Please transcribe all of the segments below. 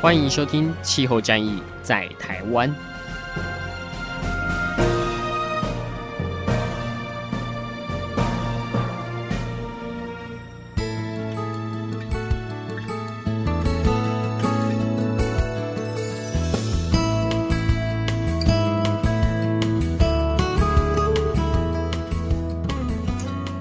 欢迎收听《气候战役在台湾》。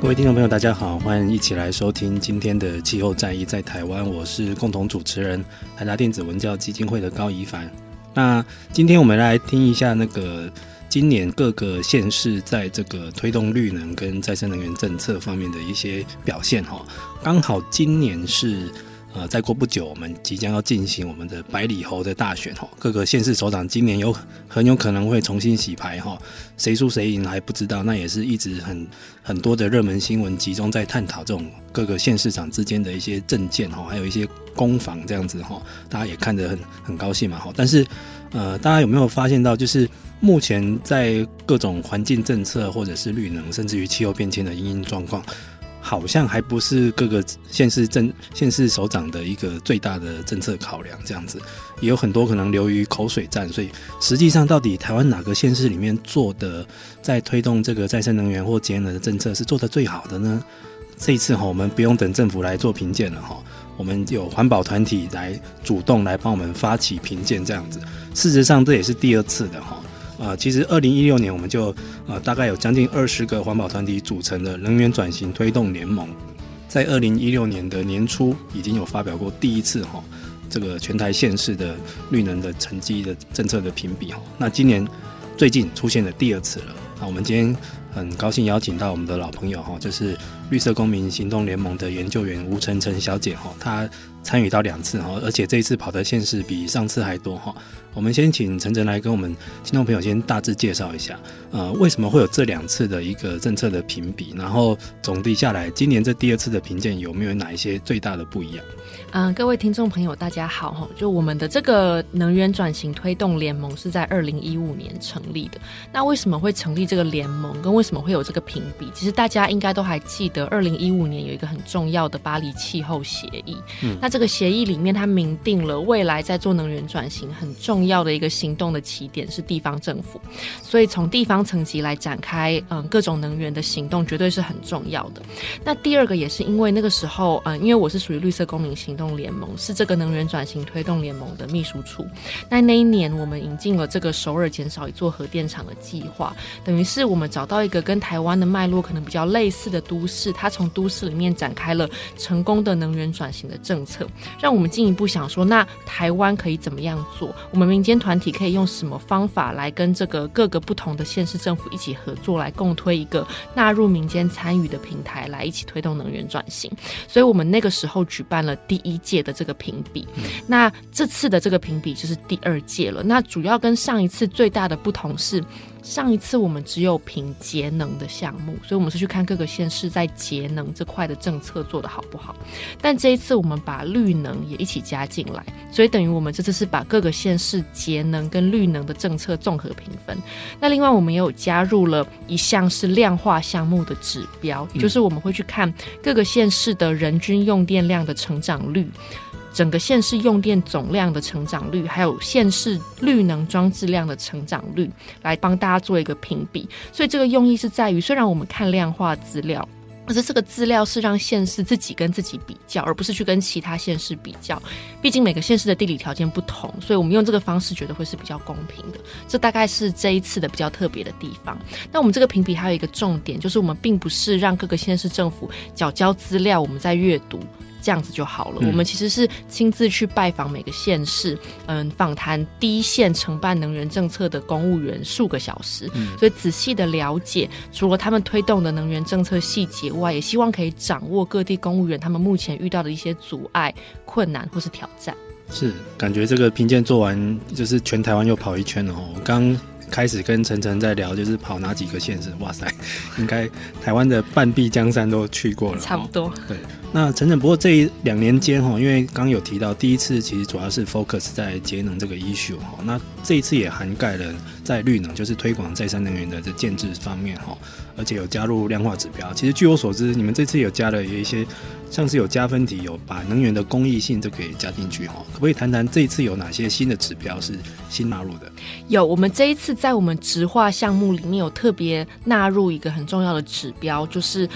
各位听众朋友大家好，欢迎一起来收听今天的气候战役在台湾，我是共同主持人台达电子文教基金会的高怡凡。那今天我们来听一下那个今年各个县市在这个推动绿能跟再生能源政策方面的一些表现。刚好今年是再过不久，我们即将要进行我们的百里侯的大选，各个县市首长今年很有可能会重新洗牌，谁输谁赢还不知道，那也是一直很多的热门新闻集中在探讨这种各个县市长之间的一些政见，还有一些攻防这样子，大家也看得很高兴嘛。但是大家有没有发现到，就是目前在各种环境政策或者是绿能甚至于气候变迁的因应状况，好像还不是各个县市首长的一个最大的政策考量这样子，也有很多可能流于口水战，所以实际上到底台湾哪个县市里面做的在推动这个再生能源或节能的政策是做的最好的呢？这一次我们不用等政府来做评鉴了，我们有环保团体来主动来帮我们发起评鉴这样子。事实上这也是第二次的其实2016年我们就大概有将近20个环保团体组成的能源转型推动联盟，在2016年的年初已经有发表过第一次这个全台县市的绿能的成绩的政策的评比，那今年最近出现了第二次了。那我们今天很高兴邀请到我们的老朋友，就是绿色公民行动联盟的研究员吴晨晨小姐，她参与到2次，而且这一次跑的县市比上次还多。我们先请晨晨来跟我们听众朋友先大致介绍一下为什么会有这2次的一个政策的评比，然后总结下来今年这第2次的评鉴有没有哪一些最大的不一样？各位听众朋友大家好，就我们的这个能源转型推动联盟是在2015年成立的。那为什么会成立这个联盟，跟为什么会有这个评比，其实大家应该都还记得2015年有一个很重要的巴黎气候协议那这个协议里面它明定了未来在做能源转型很重要的一个行动的起点是地方政府，所以从地方层级来展开各种能源的行动绝对是很重要的。那第二个也是因为那个时候因为我是属于绿色公民行动联盟，是这个能源转型推动联盟的秘书处，那一年我们引进了这个首尔减少一座核电厂的计划，等于是我们找到一个跟台湾的脉络可能比较类似的都市，它从都市里面展开了成功的能源转型的政策，让我们进一步想说那台湾可以怎么样做，我们民间团体可以用什么方法来跟这个各个不同的县市政府一起合作，来共推一个纳入民间参与的平台来一起推动能源转型。所以我们那个时候举办了第1届的这个评比，那这次的这个评比就是第2届了。那主要跟上一次最大的不同是，上一次我们只有评节能的项目，所以我们是去看各个县市在节能这块的政策做得好不好，但这一次我们把绿能也一起加进来，所以等于我们这次是把各个县市节能跟绿能的政策综合评分。那另外我们也有加入了一项是量化项目的指标，也就是我们会去看各个县市的人均用电量的成长率，整个县市用电总量的成长率，还有县市绿能装置量的成长率，来帮大家做一个评比。所以这个用意是在于，虽然我们看量化资料，可是这个资料是让县市自己跟自己比较，而不是去跟其他县市比较，毕竟每个县市的地理条件不同，所以我们用这个方式觉得会是比较公平的，这大概是这一次的比较特别的地方。那我们这个评比还有一个重点，就是我们并不是让各个县市政府缴交资料我们在阅读这样子就好了，我们其实是亲自去拜访每个县市，访谈第一线承办能源政策的公务员数个小时，所以仔细的了解除了他们推动的能源政策细节外，也希望可以掌握各地公务员他们目前遇到的一些阻碍、困难或是挑战。是，感觉这个评鉴做完就是全台湾又跑一圈哦。我刚开始跟晨晨在聊，就是跑哪几个县市，哇塞，应该台湾的半壁江山都去过了，差不多。对，那晨晨不过这两年间因为刚有提到第一次其实主要是 focus 在节能这个 issue， 那这一次也涵盖了在绿能，就是推广再生能源的这建制方面，而且有加入量化指标。其实据我所知，你们这次有加了一些像是有加分题，有把能源的公益性这个也加进去，可不可以谈谈这一次有哪些新的指标是新纳入的？有，我们这一次在我们质化项目里面有特别纳入一个很重要的指标，就是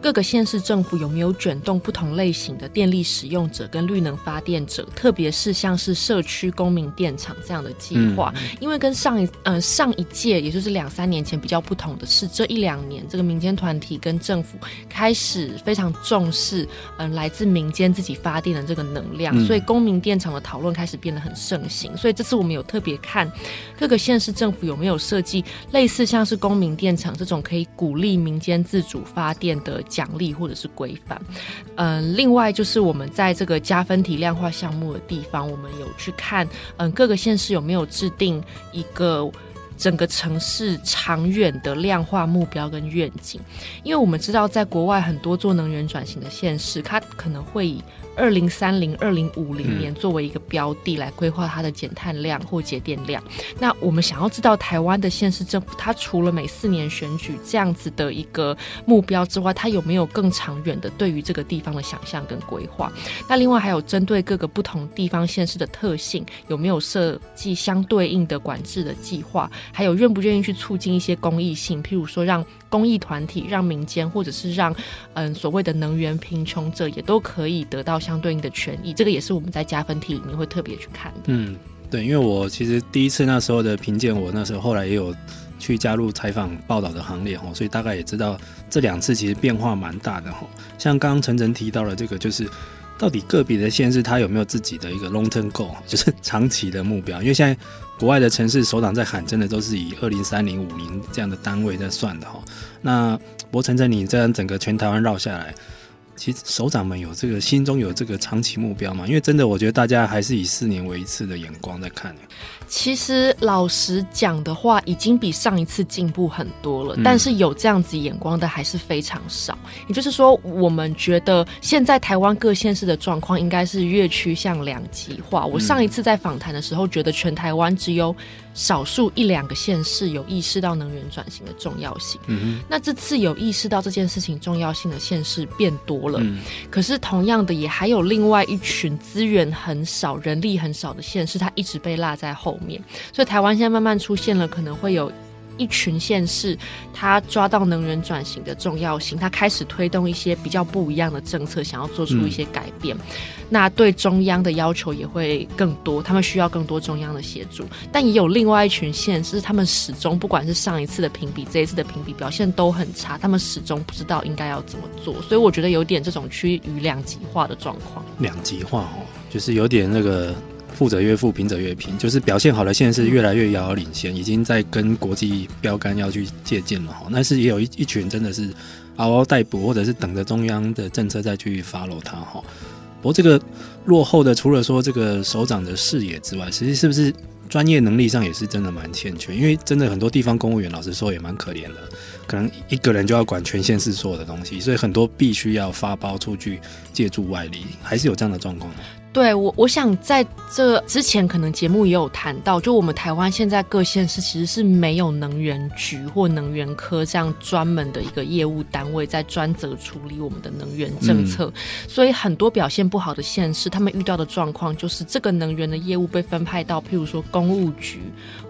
各个县市政府有没有卷动不同类型的电力使用者跟绿能发电者，特别是像是社区公民电厂这样的计划，因为跟上一届也就是2-3年前比较不同的是，这1-2年这个民间团体跟政府开始非常重视来自民间自己发电的这个能量，所以公民电厂的讨论开始变得很盛行。所以这次我们有特别看各个县市政府有没有设计类似像是公民电厂这种可以鼓励民间自主发电的奖励或者是规范。另外就是我们在这个加分题量化项目的地方，我们有去看各个县市有没有制定一个整个城市长远的量化目标跟愿景。因为我们知道在国外很多做能源转型的县市，它可能会以2030、2050年作为一个标的来规划它的减碳量或节电量。那我们想要知道台湾的县市政府，它除了每4年选举这样子的一个目标之外，它有没有更长远的对于这个地方的想象跟规划？那另外还有针对各个不同地方县市的特性，有没有设计相对应的管制的计划？还有愿不愿意去促进一些公益性，譬如说让公益团体、让民间，或者是让所谓的能源贫穷者也都可以得到相对应的权益。这个也是我们在加分题里面会特别去看的。对，因为我其实第一次那时候的评鉴，我那时候后来也有去加入采访报道的行列，所以大概也知道这2次其实变化蛮大的。像刚刚晨晨提到了这个，就是到底个别的县市它有没有自己的一个 long term goal， 就是长期的目标？因为现在国外的城市首长在喊，真的都是以2030、50这样的单位在算的。那我晨晨，你这样整个全台湾绕下来，其实首长们有这个心中有这个长期目标吗？因为真的我觉得大家还是以4年为一次的眼光在看。其实老实讲的话，已经比上一次进步很多了，但是有这样子眼光的还是非常少。也就是说，我们觉得现在台湾各县市的状况应该是越趋向两极化。我上一次在访谈的时候，觉得全台湾只有少数1-2个县市有意识到能源转型的重要性。那这次有意识到这件事情重要性的县市变多了，可是同样的也还有另外一群资源很少、人力很少的县市，它一直被落在后面。所以台湾现在慢慢出现了可能会有一群县市，他抓到能源转型的重要性，他开始推动一些比较不一样的政策，想要做出一些改变。那对中央的要求也会更多，他们需要更多中央的协助。但也有另外一群县市，他们始终不管是上一次的评比，这一次的评比表现都很差，他们始终不知道应该要怎么做。所以我觉得有点这种趋于两极化的状况。两极化就是有点那个富者越富，贫者越贫，就是表现好的县市越来越遥遥领先，已经在跟国际标杆要去借鉴了。但是也有一群真的是嗷嗷待哺，或者是等着中央的政策再去 follow 它。不过这个落后的，除了说这个首长的视野之外，实际是不是专业能力上也是真的蛮欠缺？因为真的很多地方公务员老实说也蛮可怜的，可能一个人就要管全县市所有的东西，所以很多必须要发包出去借助外力，还是有这样的状况。对，我想在这之前可能节目也有谈到，就我们台湾现在各县市其实是没有能源局或能源科这样专门的一个业务单位在专责处理我们的能源政策，所以很多表现不好的县市，他们遇到的状况就是这个能源的业务被分派到譬如说公务局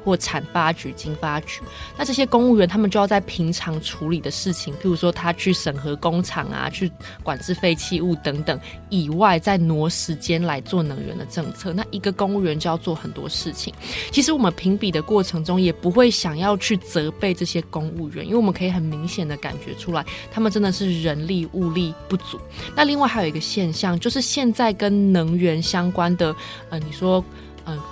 或产发局、经发局，那这些公务员他们就要在平常处理的事情，譬如说他去审核工厂啊，去管制废弃物等等以外，再挪时间来做能源的政策。那一个公务员就要做很多事情。其实我们评比的过程中也不会想要去责备这些公务员，因为我们可以很明显的感觉出来他们真的是人力物力不足。那另外还有一个现象，就是现在跟能源相关的你说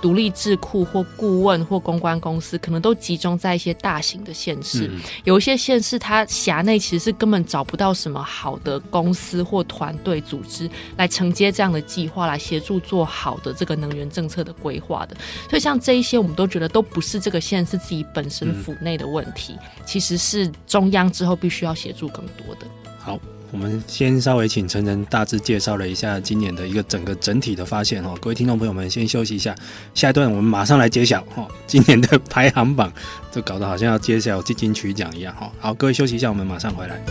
独立智库或顾问或公关公司可能都集中在一些大型的县市，有一些县市它辖内其实是根本找不到什么好的公司或团队组织来承接这样的计划，来协助做好的这个能源政策的规划的。所以像这一些我们都觉得都不是这个县市自己本身府内的问题，其实是中央之后必须要协助更多的。好，我们先稍微请陈人大致介绍了一下今年的一个整体的发现，各位听众朋友们先休息一下，下一段我们马上来揭晓今年的排行榜，就搞得好像要揭晓金曲奖一样。好，各位休息一下，我们马上回来。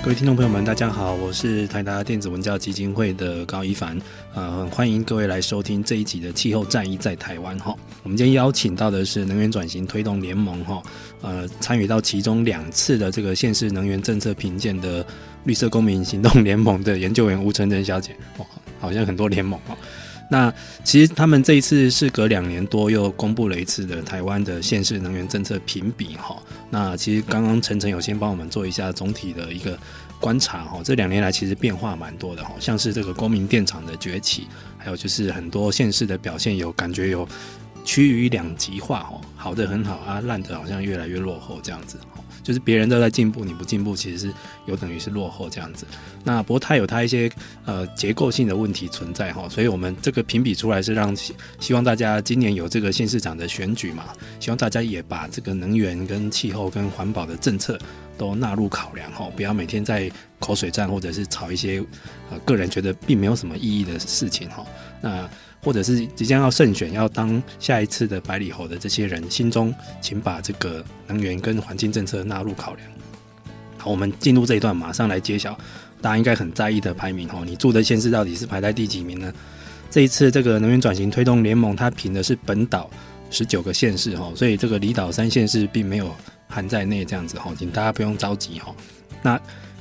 各位听众朋友们大家好，我是台达电子文教基金会的高一凡，欢迎各位来收听这一集的气候战役在台湾。我们今天邀请到的是能源转型推动联盟参与到其中2次的这个县市能源政策评鉴的绿色公民行动联盟的研究员吴承人小姐，好像很多联盟。那其实他们这一次事隔2年多又公布了一次的台湾的县市能源政策评比，那其实刚刚陈有先帮我们做一下总体的一个观察，这2年来其实变化蛮多的，像是这个公民电厂的崛起，还有就是很多县市的表现有感觉有趋于2极化，好的很好啊，烂的好像越来越落后这样子，就是别人都在进步，你不进步其实是有等于是落后这样子。那不过它有它一些结构性的问题存在，所以我们这个评比出来是让希望大家今年有这个县市长的选举嘛，希望大家也把这个能源跟气候跟环保的政策都纳入考量，不要每天在口水战或者是吵一些个人觉得并没有什么意义的事情。那或者是即将要胜选要当下一次的百里侯的这些人心中，请把这个能源跟环境政策纳入考量。好，我们进入这一段，马上来揭晓大家应该很在意的排名，你住的县市到底是排在第几名呢？这一次这个能源转型推动联盟它评的是本岛19个县市，所以这个离岛3县市并没有含在内这样子，请大家不用着急。那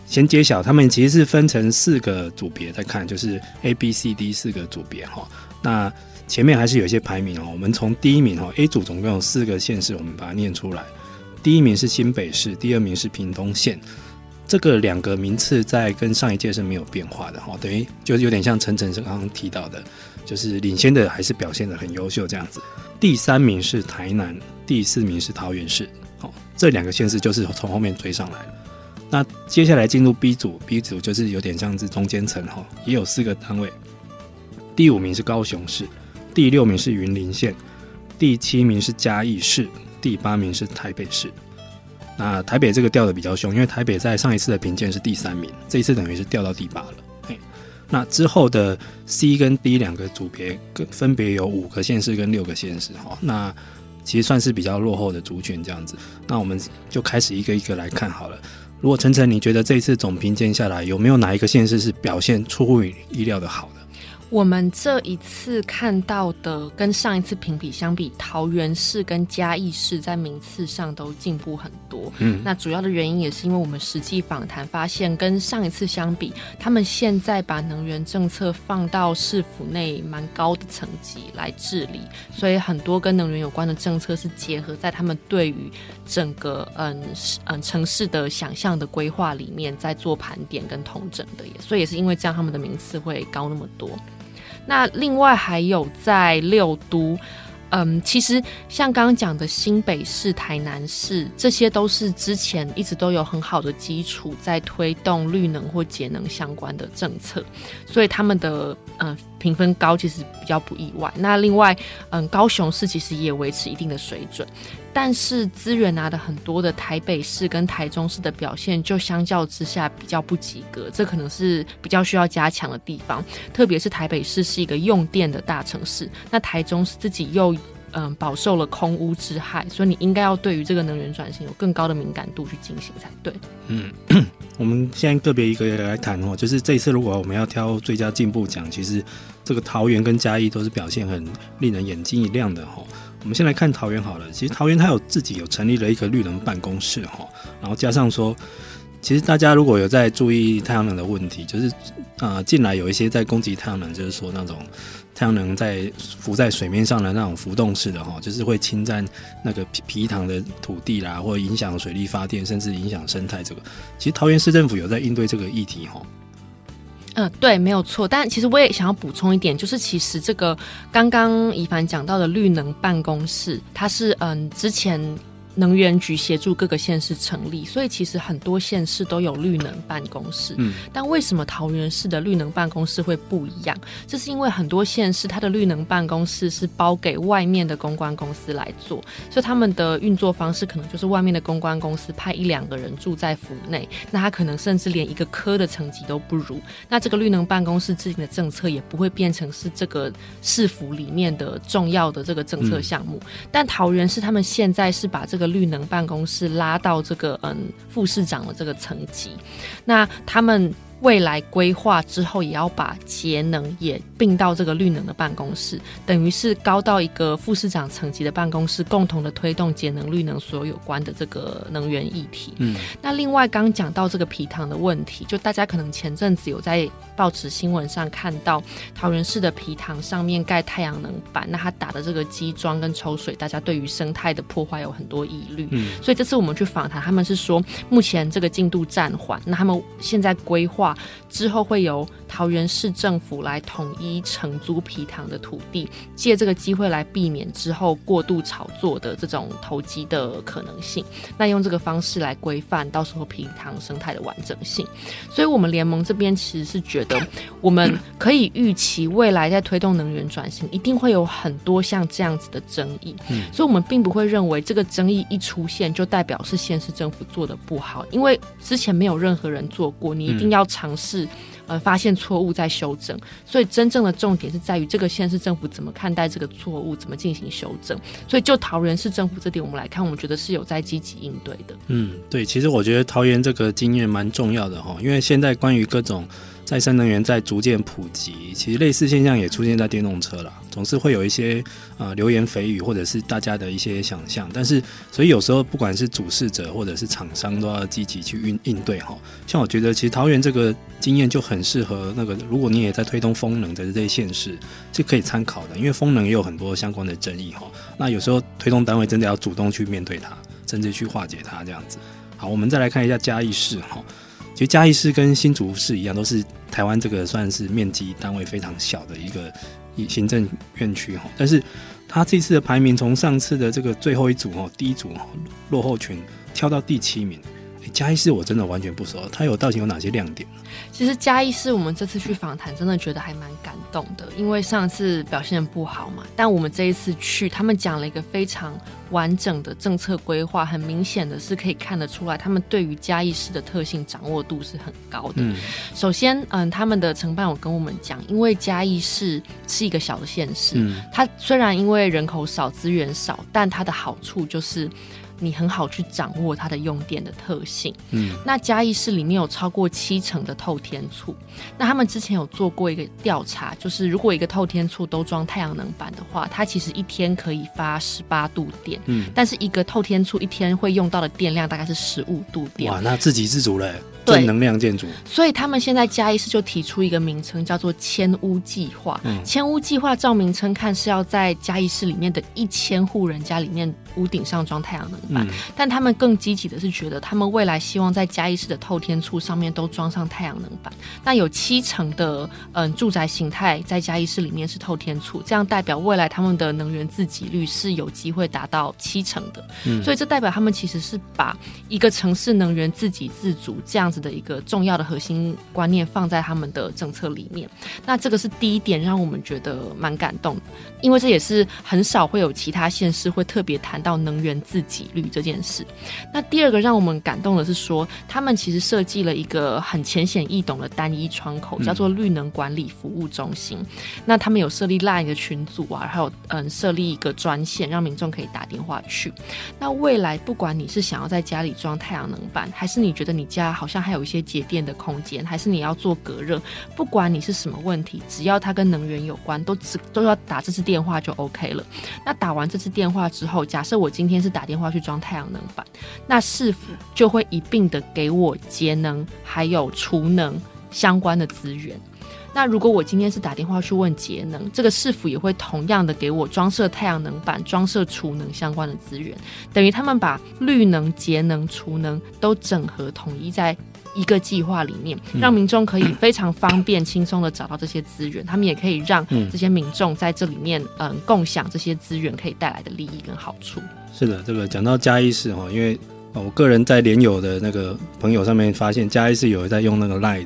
先揭晓，他们其实是分成4个组别在看，就是 ABCD 4个组别。那前面还是有一些排名，我们从第一名 A 组总共有4个县市，我们把它念出来。第一名是新北市，第二名是屏东县，这个2个名次在跟上一届是没有变化的，等于就有点像陈刚刚提到的，就是领先的还是表现得很优秀这样子。第3名是台南，第4名是桃园市，这2个县市就是从后面追上来了。那接下来进入 B 组， B 组就是有点像是中间层，也有4个单位。第5名是高雄市，第6名是云林县，第7名是嘉义市，第8名是台北市。那台北这个掉得比较凶，因为台北在上一次的评鉴是第3名，这一次等于是掉到第8了。那之后的 C 跟 D 2个组别分别有5个县市跟6个县市，那其实算是比较落后的族群这样子。那我们就开始一个一个来看好了。如果陈你觉得这一次总评鉴下来，有没有哪一个县市是表现出乎意料的好的？我们这一次看到的跟上一次评比相比，桃园市跟嘉义市在名次上都进步很多，那主要的原因也是因为我们实际访谈发现，跟上一次相比，他们现在把能源政策放到市府内蛮高的层级来治理，所以很多跟能源有关的政策是结合在他们对于整个城市的想象的规划里面在做盘点跟统整的，所以也是因为这样他们的名次会高那么多。那另外还有在6都，其实像刚刚讲的新北市、台南市，这些都是之前一直都有很好的基础在推动绿能或节能相关的政策，所以他们的评分高其实比较不意外。那另外高雄市其实也维持一定的水准，但是资源拿的很多的台北市跟台中市的表现就相较之下比较不及格，这可能是比较需要加强的地方，特别是台北市是一个用电的大城市，那台中市自己又饱受了空污之害，所以你应该要对于这个能源转型有更高的敏感度去进行才对。我们现在个别一个来谈，就是这一次如果我们要挑最佳进步奖，其实这个桃园跟嘉义都是表现很令人眼睛一亮的。我们先来看桃园好了，其实桃园它有自己有成立了一个绿能办公室，然后加上说其实大家如果有在注意太阳能的问题，就是近来有一些在攻击太阳能，就是说那种太阳能在浮在水面上的那种浮动式的就是会侵占那个皮塘的土地啦，或影响水力发电，甚至影响生态。这个其实桃园市政府有在应对这个议题对，没有错。但其实我也想要补充一点，就是其实这个刚刚怡凡讲到的绿能办公室，它是之前能源局协助各个县市成立，所以其实很多县市都有绿能办公室。但为什么桃园市的绿能办公室会不一样？这是因为很多县市它的绿能办公室是包给外面的公关公司来做，所以他们的运作方式可能就是外面的公关公司派1-2个人住在府内，那他可能甚至连一个科的层级都不如。那这个绿能办公室制定的政策也不会变成是这个市府里面的重要的这个政策项目。但桃园市他们现在是把这个绿能办公室拉到这个副市长的这个层级，那他们未来规划之后也要把节能也并到这个绿能的办公室，等于是高到一个副市长层级的办公室，共同的推动节能绿能所有关的这个能源议题。那另外刚讲到这个皮塘的问题，就大家可能前阵子有在报纸新闻上看到桃园市的皮塘上面盖太阳能板，那它打的这个基桩跟抽水，大家对于生态的破坏有很多疑虑。所以这次我们去访谈，他们是说目前这个进度暂缓，那他们现在规划之后会由桃园市政府来统一承租皮塘的土地，借这个机会来避免之后过度炒作的这种投机的可能性，那用这个方式来规范到时候皮塘生态的完整性。所以我们联盟这边其实是觉得我们可以预期未来在推动能源转型一定会有很多像这样子的争议，所以我们并不会认为这个争议一出现就代表是县市政府做的不好，因为之前没有任何人做过，你一定要尝试发现错误再修正，所以真正的重点是在于这个县市政府怎么看待这个错误，怎么进行修正。所以就桃园市政府这点我们来看，我们觉得是有在积极应对的。对，其实我觉得桃园这个经验蛮重要的，因为现在关于各种再生能源在逐渐普及，其实类似现象也出现在电动车啦，总是会有一些流言蜚语或者是大家的一些想象，但是所以有时候不管是主事者或者是厂商都要积极去应对。像我觉得其实桃园这个经验就很适合那个，如果你也在推动风能的这些县市是可以参考的，因为风能也有很多相关的争议，那有时候推动单位真的要主动去面对它，甚至去化解它这样子。好，我们再来看一下嘉义市。其实嘉义市跟新竹市一样，都是台湾这个算是面积单位非常小的一个行政院区，但是它这次的排名从上次的这个最后一组第一组落后群跳到第7名。嘉义市我真的完全不熟，它到底有哪些亮点？其实嘉义市我们这次去访谈真的觉得还蛮感动的，因为上次表现不好嘛，但我们这一次去他们讲了一个非常完整的政策规划，很明显的是可以看得出来他们对于嘉义市的特性掌握度是很高的。首先他们的承办我跟我们讲，因为嘉义市是一个小的县市，它虽然因为人口少资源少，但它的好处就是你很好去掌握它的用电的特性。那嘉义市里面有超过70%的透天厝，那他们之前有做过一个调查，就是如果一个透天厝都装太阳能板的话，它其实一天可以发18度电，但是一个透天厝一天会用到的电量大概是15度电。哇，那自给自足了，正能量建筑。所以他们现在嘉义市就提出一个名称叫做迁屋计划。迁屋计划照名称看是要在嘉义市里面的1000户人家里面屋顶上装太阳能板，但他们更积极的是觉得他们未来希望在嘉义市的透天处上面都装上太阳能板。那有70%的住宅形态在嘉义市里面是透天处，这样代表未来他们的能源自给率是有机会达到70%的。所以这代表他们其实是把一个城市能源自给自足这样子的一个重要的核心观念放在他们的政策里面。那这个是第一点让我们觉得蛮感动的，因为这也是很少会有其他县市会特别谈到能源自给率这件事。那第二个让我们感动的是说，他们其实设计了一个很浅显易懂的单一窗口，叫做绿能管理服务中心。那他们有设立 LINE 的群组啊，还有设立一个专线让民众可以打电话去。那未来不管你是想要在家里装太阳能板，还是你觉得你家好像还有一些节电的空间，还是你要做隔热，不管你是什么问题，只要它跟能源有关，都要打这支电话就 OK 了。那打完这支电话之后，假设我今天是打电话去装太阳能板，那市府就会一并的给我节能还有储能相关的资源。那如果我今天是打电话去问节能，这个市府也会同样的给我装设太阳能板、装设储能相关的资源，等于他们把绿能、节能、储能都整合统一在一个计划里面，让民众可以非常方便轻松的找到这些资源，他们也可以让这些民众在这里面共享这些资源可以带来的利益跟好处。是的，这个讲到嘉义市，因为我个人在联友的那个朋友上面发现，嘉义市有人在用那个 LINE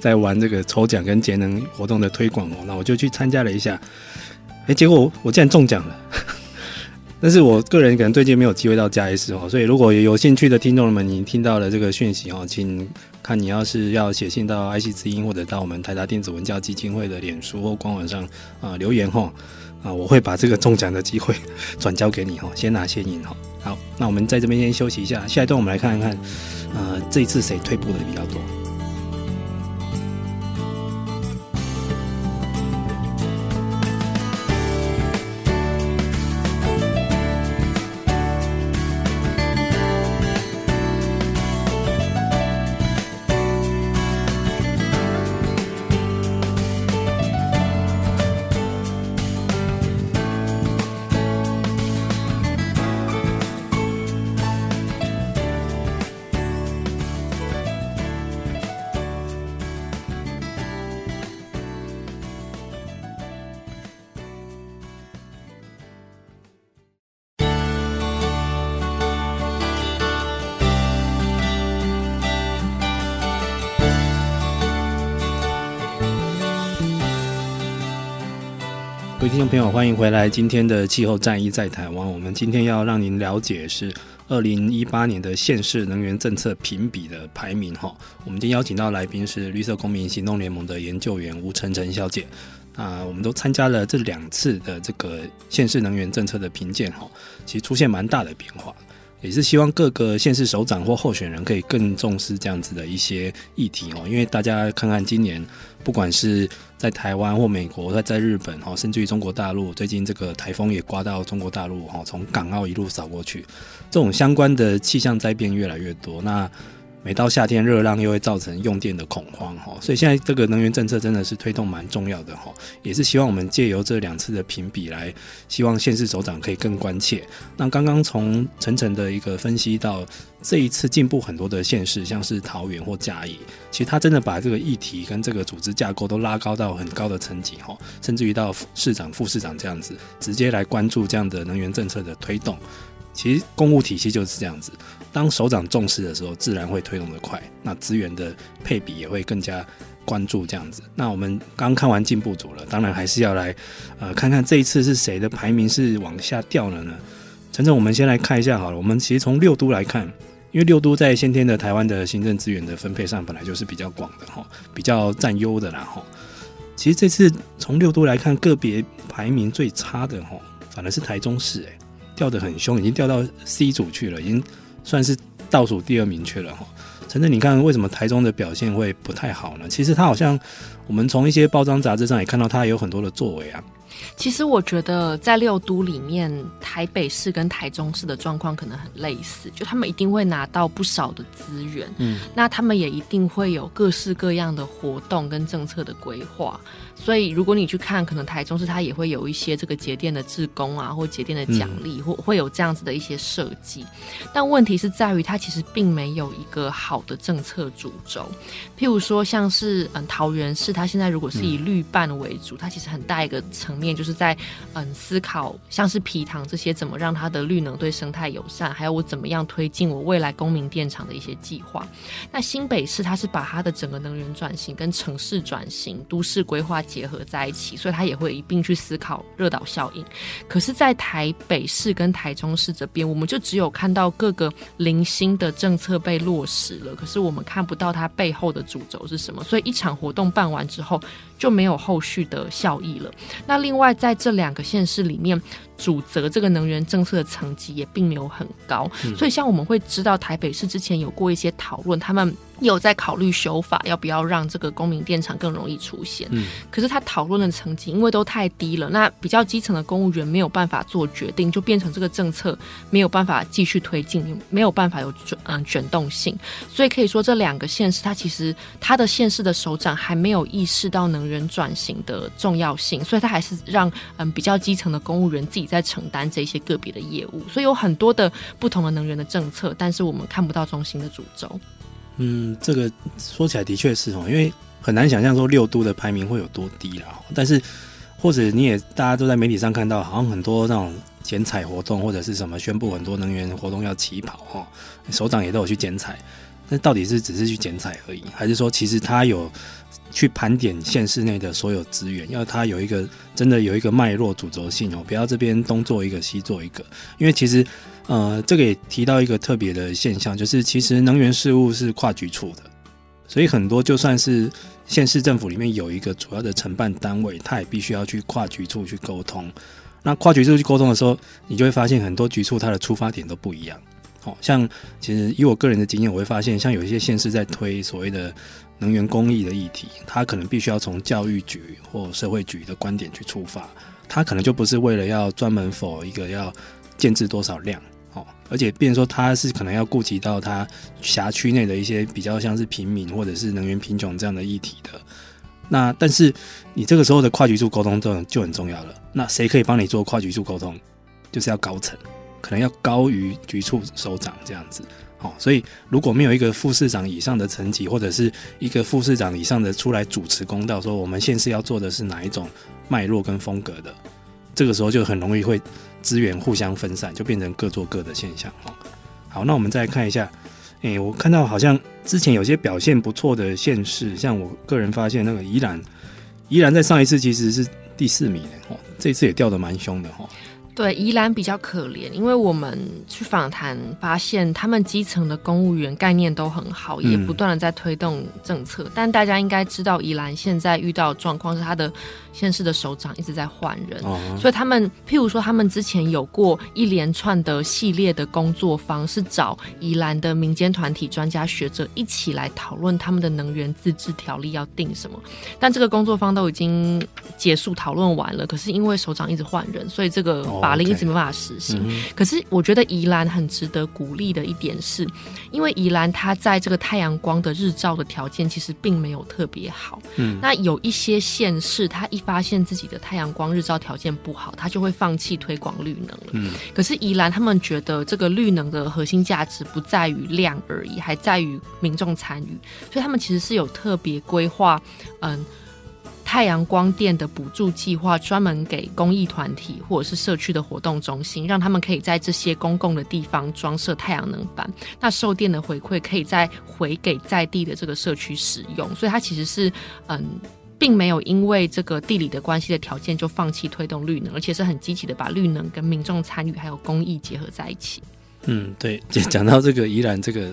在玩这个抽奖跟节能活动的推广，那我就去参加了一下，结果我竟然中奖了。但是我个人可能最近没有机会到嘉义市，所以如果有兴趣的听众们，你听到了这个讯息，请看你要写信到 IC 之音，或者到我们台达电子文教基金会的脸书或官网上留言啊，我会把这个中奖的机会转交给你，先拿先赢。好，那我们在这边先休息一下，下一段我们来看一看这一次谁退步的比较多。听众朋友，欢迎回来，今天的气候战役在台湾，我们今天要让您了解是2018年的县市能源政策评比的排名。我们今天邀请到来宾是绿色公民行动联盟的研究员吴晨晨小姐，我们都参加了这两次的这个县市能源政策的评鉴，其实出现蛮大的变化，也是希望各个县市首长或候选人可以更重视这样子的一些议题，因为大家看看今年不管是在台湾或美国，在日本甚至于中国大陆，最近这个台风也刮到中国大陆，从港澳一路扫过去，这种相关的气象灾变越来越多，那每到夏天热浪又会造成用电的恐慌，所以现在这个能源政策真的是推动蛮重要的，也是希望我们借由这两次的评比来希望县市首长可以更关切。那刚刚从晨晨的一个分析到这一次进步很多的县市，像是桃园或嘉义，其实他真的把这个议题跟这个组织架构都拉高到很高的层级，甚至于到市长副市长这样子直接来关注这样的能源政策的推动。其实公务体系就是这样子，当首长重视的时候自然会推动得快，那资源的配比也会更加关注这样子。那我们刚看完进步组了，当然还是要来看看这一次是谁的排名是往下掉了呢？晨晨，我们先来看一下好了，我们其实从六都来看，因为六都在先天的台湾的行政资源的分配上本来就是比较广的，比较占优的啦。其实这次从六都来看，个别排名最差的反而是台中市，掉得很凶，已经掉到 C 组去了，已经算是倒数第二名去了。晨晨，你看为什么台中的表现会不太好呢？其实他好像我们从一些报章杂志上也看到他有很多的作为啊。其实我觉得在六都里面，台北市跟台中市的状况可能很类似，就他们一定会拿到不少的资源，那他们也一定会有各式各样的活动跟政策的规划，所以如果你去看，可能台中市它也会有一些这个节电的志工啊，或节电的奖励，或会有这样子的一些设计，但问题是在于它其实并没有一个好的政策主轴。譬如说像是桃园市，它现在如果是以绿办为主，它其实很大一个层面就是在思考像是埤塘这些怎么让它的绿能对生态友善，还有我怎么样推进我未来公民电厂的一些计划。那新北市它是把它的整个能源转型跟城市转型都市规划结合在一起，所以它也会一并去思考热岛效应。可是在台北市跟台中市这边，我们就只有看到各个零星的政策被落实了，可是我们看不到它背后的主轴是什么，所以一场活动办完之后就没有后续的效益了。那另外在这两个县市里面，主责这个能源政策的层级也并没有很高，所以像我们会知道台北市之前有过一些讨论，他们有在考虑修法，要不要让这个公民电厂更容易出现。可是他讨论的层级因为都太低了，那比较基层的公务员没有办法做决定，就变成这个政策没有办法继续推进，没有办法有卷动性。所以可以说这两个县市，他其实他的县市的首长还没有意识到能源转型的重要性，所以他还是让比较基层的公务员自己在承担这些个别的业务。所以有很多的不同的能源的政策，但是我们看不到中心的主轴。这个说起来的确是，因为很难想象说六都的排名会有多低啦。但是或者你也大家都在媒体上看到，好像很多那种剪彩活动或者是什么宣布很多能源活动要起跑，首长也都有去剪彩，但到底是只是去剪彩而已，还是说其实他有去盘点县市内的所有资源，要他有一个真的有一个脉络主轴性，不要这边东做一个西做一个。因为其实这个也提到一个特别的现象，就是其实能源事务是跨局处的，所以很多就算是县市政府里面有一个主要的承办单位，它也必须要去跨局处去沟通。那跨局处去沟通的时候，你就会发现很多局处它的出发点都不一样。像其实以我个人的经验，我会发现像有一些县市在推所谓的能源公益的议题，它可能必须要从教育局或社会局的观点去出发，它可能就不是为了要专门否一个要建置多少量，而且变成说它是可能要顾及到它辖区内的一些比较像是平民或者是能源贫穷这样的议题的。那但是你这个时候的跨局处沟通就很重要了，那谁可以帮你做跨局处沟通？就是要高层，可能要高于局处首长这样子。所以如果没有一个副市长以上的层级，或者是一个副市长以上的出来主持公道，说我们县市要做的是哪一种脉络跟风格的，这个时候就很容易会资源互相分散，就变成各做各的现象。好，那我们再来看一下，我看到好像之前有些表现不错的县市，像我个人发现那个宜兰在上一次其实是第4名，这次也掉得蛮凶的。对，宜兰比较可怜，因为我们去访谈发现他们基层的公务员概念都很好，也不断的在推动政策，但大家应该知道宜兰现在遇到的状况是他的县市的首长一直在换人，所以他们譬如说他们之前有过一连串的系列的工作坊，是找宜兰的民间团体专家学者一起来讨论他们的能源自治条例要定什么，但这个工作坊都已经结束讨论完了，可是因为首长一直换人，所以这个法令一直没办法实行。可是我觉得宜兰很值得鼓励的一点是，因为宜兰它在这个太阳光的日照的条件其实并没有特别好，那有一些县市它一发现自己的太阳光日照条件不好，它就会放弃推广绿能了。可是宜兰他们觉得这个绿能的核心价值不在于量而已，还在于民众参与，所以他们其实是有特别规划太阳光电的补助计划，专门给公益团体或者是社区的活动中心，让他们可以在这些公共的地方装设太阳能板，那售电的回馈可以再回给在地的这个社区使用，所以它其实是并没有因为这个地理的关系的条件就放弃推动绿能，而且是很积极的把绿能跟民众参与还有公益结合在一起。对，讲到这个宜兰这个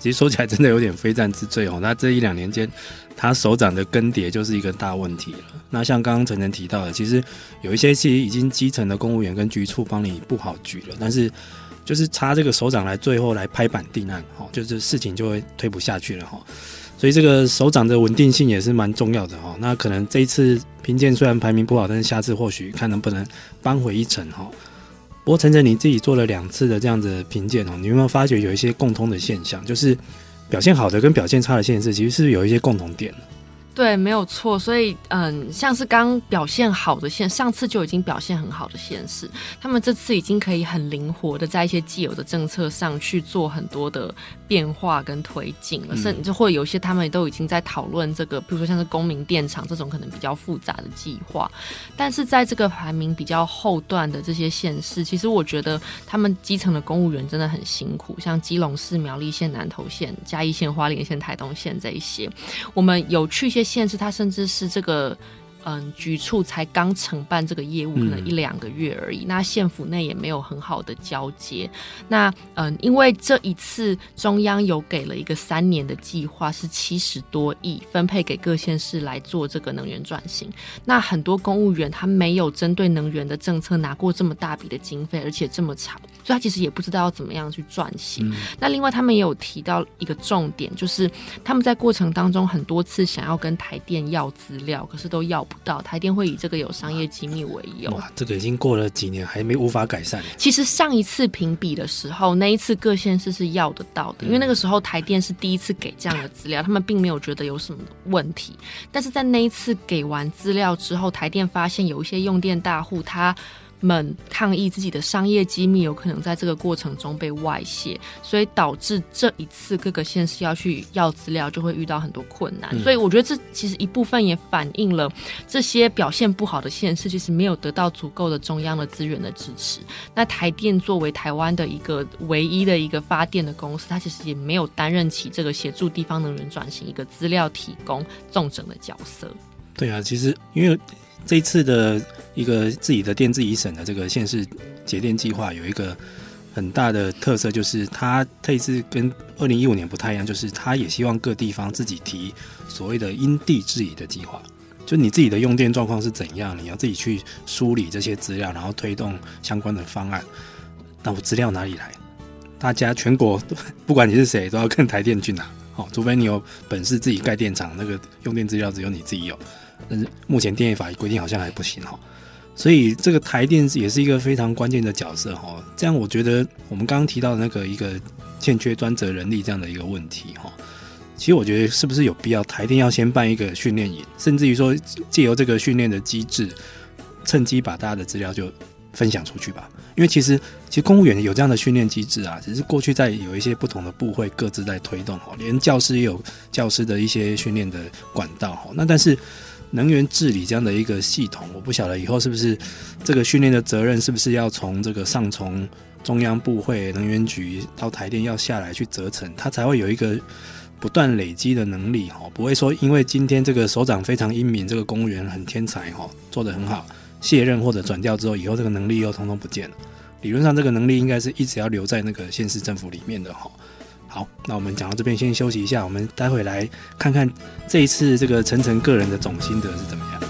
其实说起来真的有点非战之罪，那这1-2年间他首长的更迭就是一个大问题了。那像刚刚晨晨提到的，其实有一些其实已经基层的公务员跟局处帮你布好局了，但是就是差这个首长来最后来拍板定案，就是事情就会推不下去了。所以这个首长的稳定性也是蛮重要的。那可能这一次评鉴虽然排名不好，但是下次或许看能不能扳回一城。不过晨晨你自己做了2次的这样的评鉴，你有没有发觉有一些共通的现象，就是表现好的跟表现差的现象其实是有一些共同点？对，没有错。所以像是刚表现好的县，上次就已经表现很好的县市，他们这次已经可以很灵活的在一些既有的政策上去做很多的变化跟推进了，甚至或者有一些他们都已经在讨论这个，比如说像是公民电厂这种可能比较复杂的计划。但是在这个排名比较后段的这些县市，其实我觉得他们基层的公务员真的很辛苦，像基隆市、苗栗县、南投县、嘉义县、花莲县、台东县这一些，我们有去一些县市，它甚至是这个局处才刚承办这个业务，可能1-2个月而已。那县府内也没有很好的交接。那因为这一次中央有给了一个3年的计划，是70多亿分配给各县市来做这个能源转型。那很多公务员他没有针对能源的政策拿过这么大笔的经费，而且这么长，所以他其实也不知道要怎么样去撰写。那另外他们也有提到一个重点，就是他们在过程当中很多次想要跟台电要资料，可是都要不到，台电会以这个有商业机密为由。这个已经过了几年还没无法改善。其实上一次评比的时候，那一次各县市是要得到的，因为那个时候台电是第一次给这样的资料，他们并没有觉得有什么问题。但是在那一次给完资料之后，台电发现有一些用电大户他们抗议自己的商业机密有可能在这个过程中被外泄，所以导致这一次各个县市要去要资料就会遇到很多困难。所以我觉得这其实一部分也反映了这些表现不好的县市其实没有得到足够的中央的资源的支持。那台电作为台湾的一个唯一的一个发电的公司，它其实也没有担任起这个协助地方能源转型一个资料提供重整的角色。对啊，其实因为这一次的一个自己的电自己省的这个县市节电计划有一个很大的特色，就是它这一次跟2015年不太一样，就是它也希望各地方自己提所谓的因地制宜的计划，就你自己的用电状况是怎样，你要自己去梳理这些资料，然后推动相关的方案。那我资料哪里来？大家全国不管你是谁都要跟台电去拿，除非你有本事自己盖电厂，那个用电资料只有你自己有，但是目前电业法规定好像还不行。所以这个台电也是一个非常关键的角色。这样我觉得我们刚刚提到的那个一个欠缺专责人力这样的一个问题，其实我觉得是不是有必要台电要先办一个训练营，甚至于说借由这个训练的机制，趁机把大家的资料就分享出去吧。因为其实公务员有这样的训练机制啊，只是过去在有一些不同的部会各自在推动，连教师也有教师的一些训练的管道。那但是能源治理这样的一个系统，我不晓得以后是不是这个训练的责任是不是要从这个上从中央部会能源局到台电要下来去责成，它才会有一个不断累积的能力。不会说因为今天这个首长非常英明，这个公务员很天才，做得很好，卸任或者转调之后，以后这个能力又通通不见了。理论上这个能力应该是一直要留在那个县市政府里面的。好，那我们讲到这边先休息一下，我们待会来看看这一次这个晨晨个人的总心得是怎么样。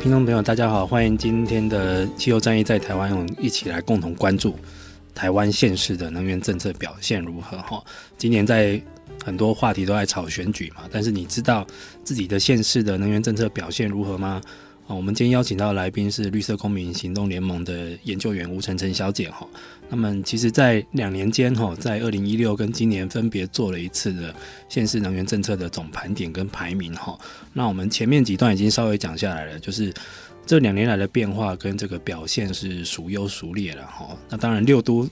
听众朋友大家好，欢迎今天的气候战役在台湾，我们一起来共同关注台湾县市的能源政策表现如何。今年在很多话题都在炒选举嘛，但是你知道自己的县市的能源政策表现如何吗？我们今天邀请到的来宾是绿色公民行动联盟的研究员吴晨晨小姐。那么其实在2年间，在2016跟今年分别做了一次的县市能源政策的总盘点跟排名。那我们前面几段已经稍微讲下来了，就是这2年来的变化跟这个表现是孰优孰劣了。那当然6都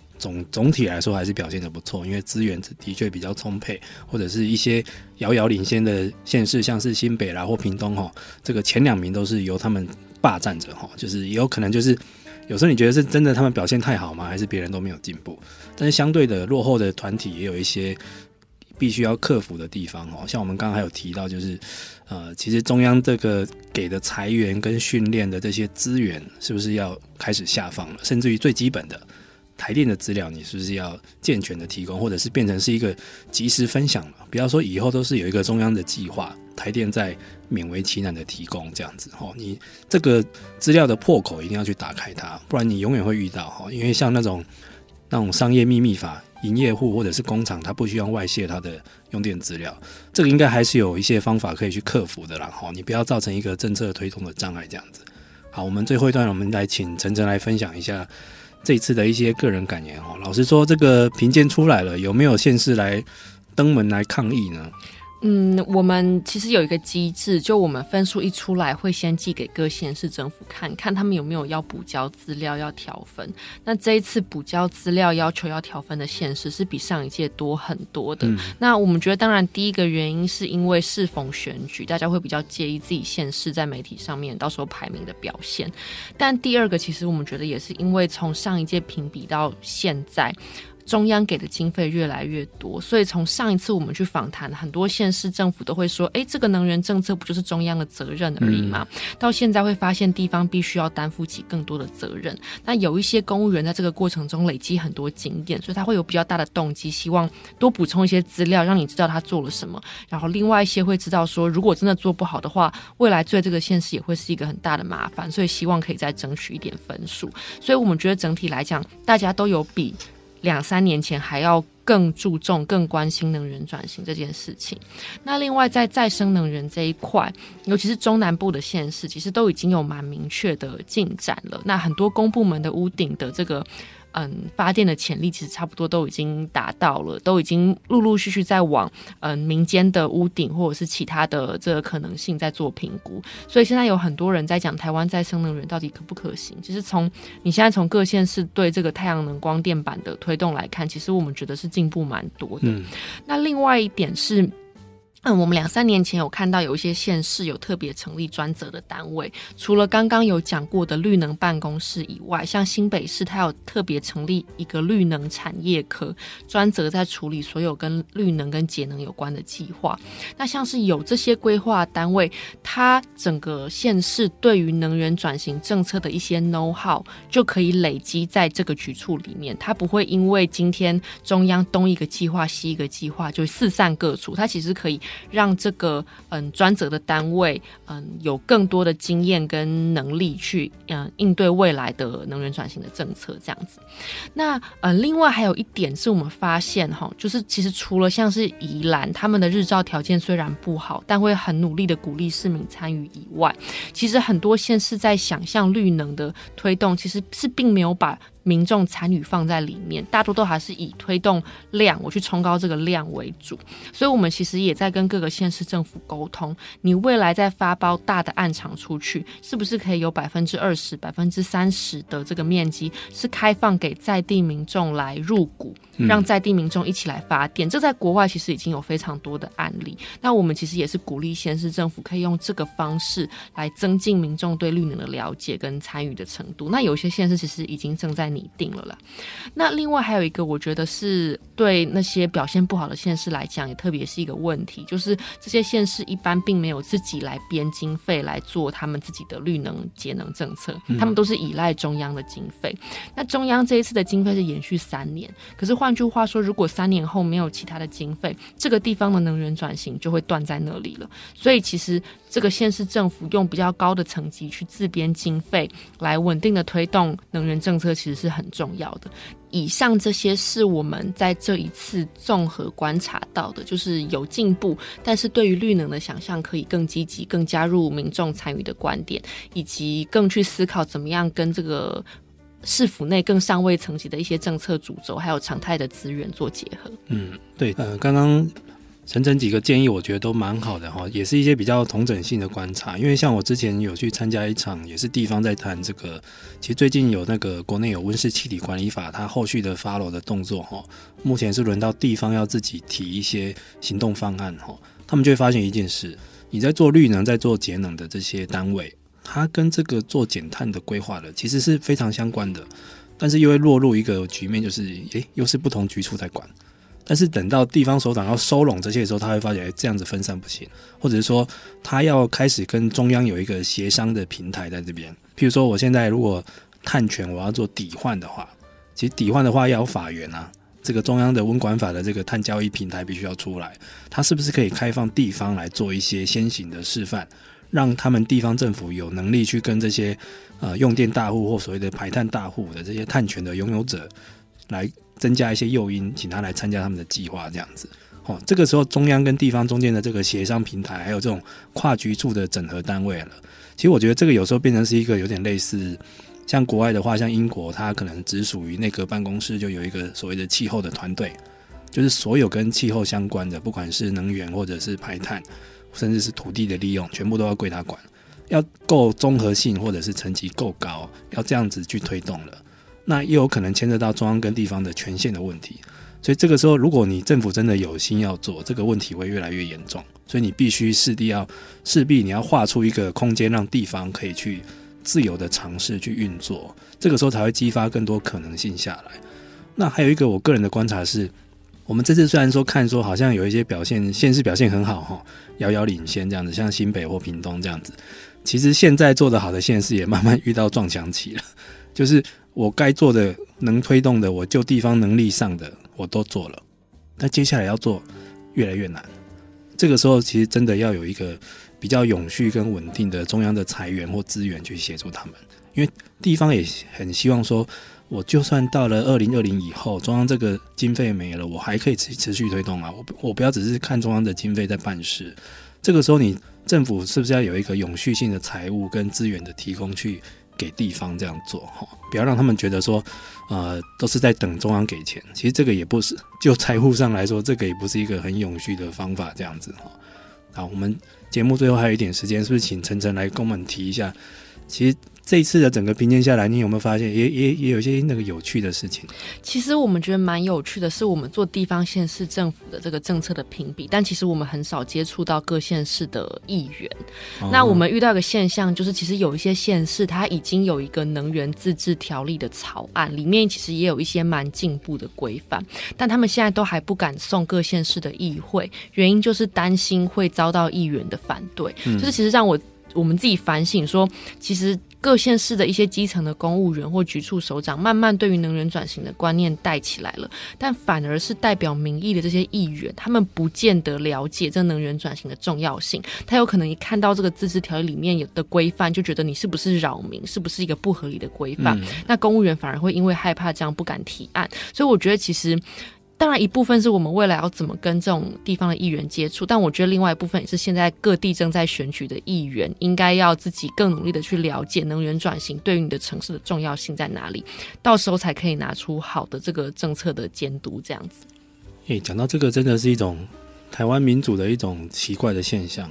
总体来说还是表现得不错，因为资源的确比较充沛，或者是一些遥遥领先的县市，像是新北啦或屏东，这个前2名都是由他们霸占着。就是也有可能就是有时候你觉得是真的他们表现太好吗？还是别人都没有进步？但是相对的落后的团体也有一些必须要克服的地方。像我们刚刚还有提到，就是其实中央这个给的财源跟训练的这些资源是不是要开始下放了？甚至于最基本的台电的资料你是不是要健全的提供，或者是变成是一个及时分享了？不要说以后都是有一个中央的计划，台电在勉为其难的提供这样子。你这个资料的破口一定要去打开它，不然你永远会遇到。因为像那种商业秘密法，营业户或者是工厂它不需要外泄它的用电资料，这个应该还是有一些方法可以去克服的啦。你不要造成一个政策推动的障碍这样子。好，我们最后一段我们来请晨晨来分享一下这一次的一些个人感言。老实说这个评鉴出来了，有没有县市来登门来抗议呢？我们其实有一个机制，就我们分数一出来会先寄给各县市政府看看他们有没有要补交资料要调分。那这一次补交资料要求要调分的县市是比上一届多很多的。那我们觉得当然第一个原因是因为适逢选举，大家会比较介意自己县市在媒体上面到时候排名的表现。但第二个其实我们觉得也是因为从上一届评比到现在中央给的经费越来越多，所以从上一次我们去访谈，很多县市政府都会说这个能源政策不就是中央的责任而已吗？到现在会发现地方必须要担负起更多的责任，那有一些公务员在这个过程中累积很多经验，所以他会有比较大的动机希望多补充一些资料让你知道他做了什么，然后另外一些会知道说如果真的做不好的话未来对这个县市也会是一个很大的麻烦，所以希望可以再争取一点分数。所以我们觉得整体来讲大家都有比2-3年前还要更注重更关心能源转型这件事情。那另外在再生能源这一块，尤其是中南部的县市其实都已经有蛮明确的进展了，那很多公部门的屋顶的这个发电的潜力其实差不多都已经达到了，都已经陆陆续续在往民间的屋顶或者是其他的这个可能性在做评估。所以现在有很多人在讲台湾再生能源到底可不可行，其实从你现在从各县市对这个太阳能光电板的推动来看，其实我们觉得是进步蛮多的。那另外一点是我们2-3年前有看到有一些县市有特别成立专责的单位，除了刚刚有讲过的绿能办公室以外，像新北市它有特别成立一个绿能产业科，专责在处理所有跟绿能跟节能有关的计划。那像是有这些规划单位，它整个县市对于能源转型政策的一些 know-how 就可以累积在这个局处里面，它不会因为今天中央东一个计划西一个计划就四散各处，它其实可以让这个专责的单位有更多的经验跟能力去应对未来的能源转型的政策这样子。那另外还有一点是我们发现就是其实除了像是宜兰他们的日照条件虽然不好但会很努力的鼓励市民参与以外，其实很多县市在想象绿能的推动其实是并没有把民众参与放在里面，大多都还是以推动量我去冲高这个量为主。所以我们其实也在跟各个县市政府沟通，你未来在发包大的案场出去是不是可以有 20%、30% 的这个面积是开放给在地民众来入股，让在地民众一起来发电，这在国外其实已经有非常多的案例。那我们其实也是鼓励县市政府可以用这个方式来增进民众对绿能的了解跟参与的程度，那有些县市其实已经正在拟定了啦。那另外还有一个我觉得是对那些表现不好的县市来讲也特别是一个问题，就是这些县市一般并没有自己来编经费来做他们自己的绿能节能政策，他们都是依赖中央的经费。那中央这一次的经费是延续3年，可是换句话说如果3年后没有其他的经费，这个地方的能源转型就会断在那里了。所以其实这个县市政府用比较高的层级去自编经费来稳定的推动能源政策其实是很重要的。以上这些是我们在这一次综合观察到的，就是有进步，但是对于绿能的想象可以更积极，更加入民众参与的观点，以及更去思考怎么样跟这个市府内更上位层级的一些政策主轴还有常态的资源做结合。对，刚刚陈晨几个建议我觉得都蛮好的，也是一些比较统整性的观察。因为像我之前有去参加一场也是地方在谈这个，其实最近有那个国内有温室气体管理法，它后续的 follow 的动作目前是轮到地方要自己提一些行动方案。他们就会发现一件事，你在做绿能在做节能的这些单位，它跟这个做减碳的规划的其实是非常相关的，但是又会落入一个局面，就是又是不同局处在管，但是等到地方首长要收拢这些的时候，他会发觉这样子分散不行，或者是说他要开始跟中央有一个协商的平台在这边。譬如说我现在如果碳权我要做抵换的话，其实抵换的话要有法源啊，这个中央的温管法的这个碳交易平台必须要出来，它是不是可以开放地方来做一些先行的示范，让他们地方政府有能力去跟这些用电大户或所谓的排碳大户的这些碳权的拥有者来增加一些诱因，请他来参加他们的计划这样子。这个时候中央跟地方中间的这个协商平台还有这种跨局处的整合单位了。其实我觉得这个有时候变成是一个有点类似像国外的话，像英国它可能只属于内阁办公室就有一个所谓的气候的团队，就是所有跟气候相关的，不管是能源或者是排碳，甚至是土地的利用，全部都要归他管，要够综合性或者是层级够高，要这样子去推动了。那也有可能牵涉到中央跟地方的权限的问题，所以这个时候如果你政府真的有心要做，这个问题会越来越严重，所以你必须势必你要画出一个空间让地方可以去自由的尝试去运作，这个时候才会激发更多可能性下来。那还有一个我个人的观察是，我们这次虽然说看说好像有一些县市表现很好，遥遥领先这样子，像新北或屏东这样子，其实现在做得好的县市也慢慢遇到撞墙期了，就是我该做的能推动的，我就地方能力上的我都做了，但接下来要做越来越难。这个时候其实真的要有一个比较永续跟稳定的中央的财源或资源去协助他们，因为地方也很希望说，我就算到了2020以后，中央这个经费没了，我还可以持续推动啊，我不要只是看中央的经费在办事。这个时候你政府是不是要有一个永续性的财务跟资源的提供去给地方这样做，不要让他们觉得说都是在等中央给钱，其实这个也不是，就财务上来说这个也不是一个很永续的方法这样子。好，我们节目最后还有一点时间，是不是请晨晨来跟我们提一下，其实这一次的整个评鉴下来，你有没有发现 也有一些那个有趣的事情？其实我们觉得蛮有趣的是，我们做地方县市政府的这个政策的评比，但其实我们很少接触到各县市的议员。那我们遇到一个现象，就是其实有一些县市它已经有一个能源自治条例的草案，里面其实也有一些蛮进步的规范，但他们现在都还不敢送各县市的议会，原因就是担心会遭到议员的反对。就是其实让我们自己反省说，其实各县市的一些基层的公务员或局处首长慢慢对于能源转型的观念带起来了，但反而是代表民意的这些议员，他们不见得了解这能源转型的重要性，他有可能一看到这个自治条例里面有的规范就觉得你是不是扰民，是不是一个不合理的规范，那公务员反而会因为害怕这样不敢提案。所以我觉得其实当然一部分是我们未来要怎么跟这种地方的议员接触，但我觉得另外一部分也是现在各地正在选举的议员应该要自己更努力的去了解能源转型对于你的城市的重要性在哪里，到时候才可以拿出好的这个政策的监督这样子。讲到这个真的是一种台湾民主的一种奇怪的现象，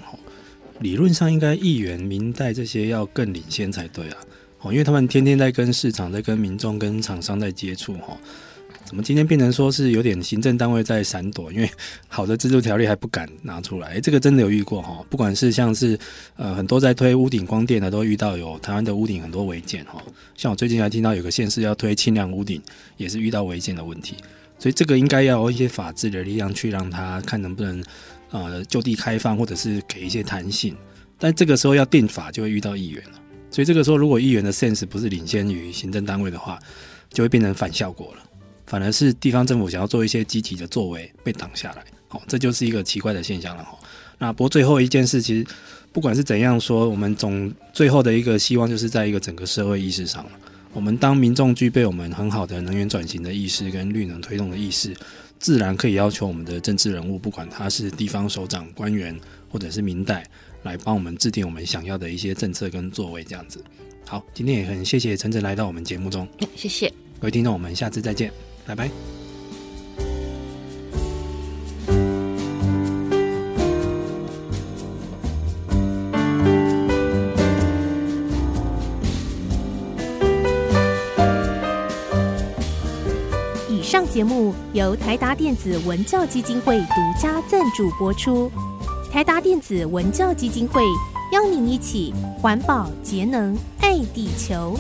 理论上应该议员民代这些要更领先才对啊，因为他们天天在跟市场在跟民众跟厂商在接触，怎么今天变成说是有点行政单位在闪躲，因为好的自治条例还不敢拿出来。这个真的有遇过齁，不管是像是很多在推屋顶光电的都遇到有台湾的屋顶很多违建齁，像我最近还听到有个县市要推轻量屋顶，也是遇到违建的问题。所以这个应该要有一些法治的力量去让它看能不能就地开放，或者是给一些弹性。但这个时候要定法就会遇到议员了，所以这个时候如果议员的 sense 不是领先于行政单位的话，就会变成反效果了。反而是地方政府想要做一些积极的作为被挡下来，这就是一个奇怪的现象了。那不过最后一件事，其实不管是怎样说，我们总最后的一个希望就是在一个整个社会意识上，我们当民众具备我们很好的能源转型的意识跟绿能推动的意识，自然可以要求我们的政治人物，不管他是地方首长官员或者是民代，来帮我们制定我们想要的一些政策跟作为这样子。好，今天也很谢谢晨晨来到我们节目中，谢谢各位听众，我们下次再见，拜拜。以上节目由台达电子文教基金会独家赞助播出。台达电子文教基金会邀您一起环保节能，爱地球。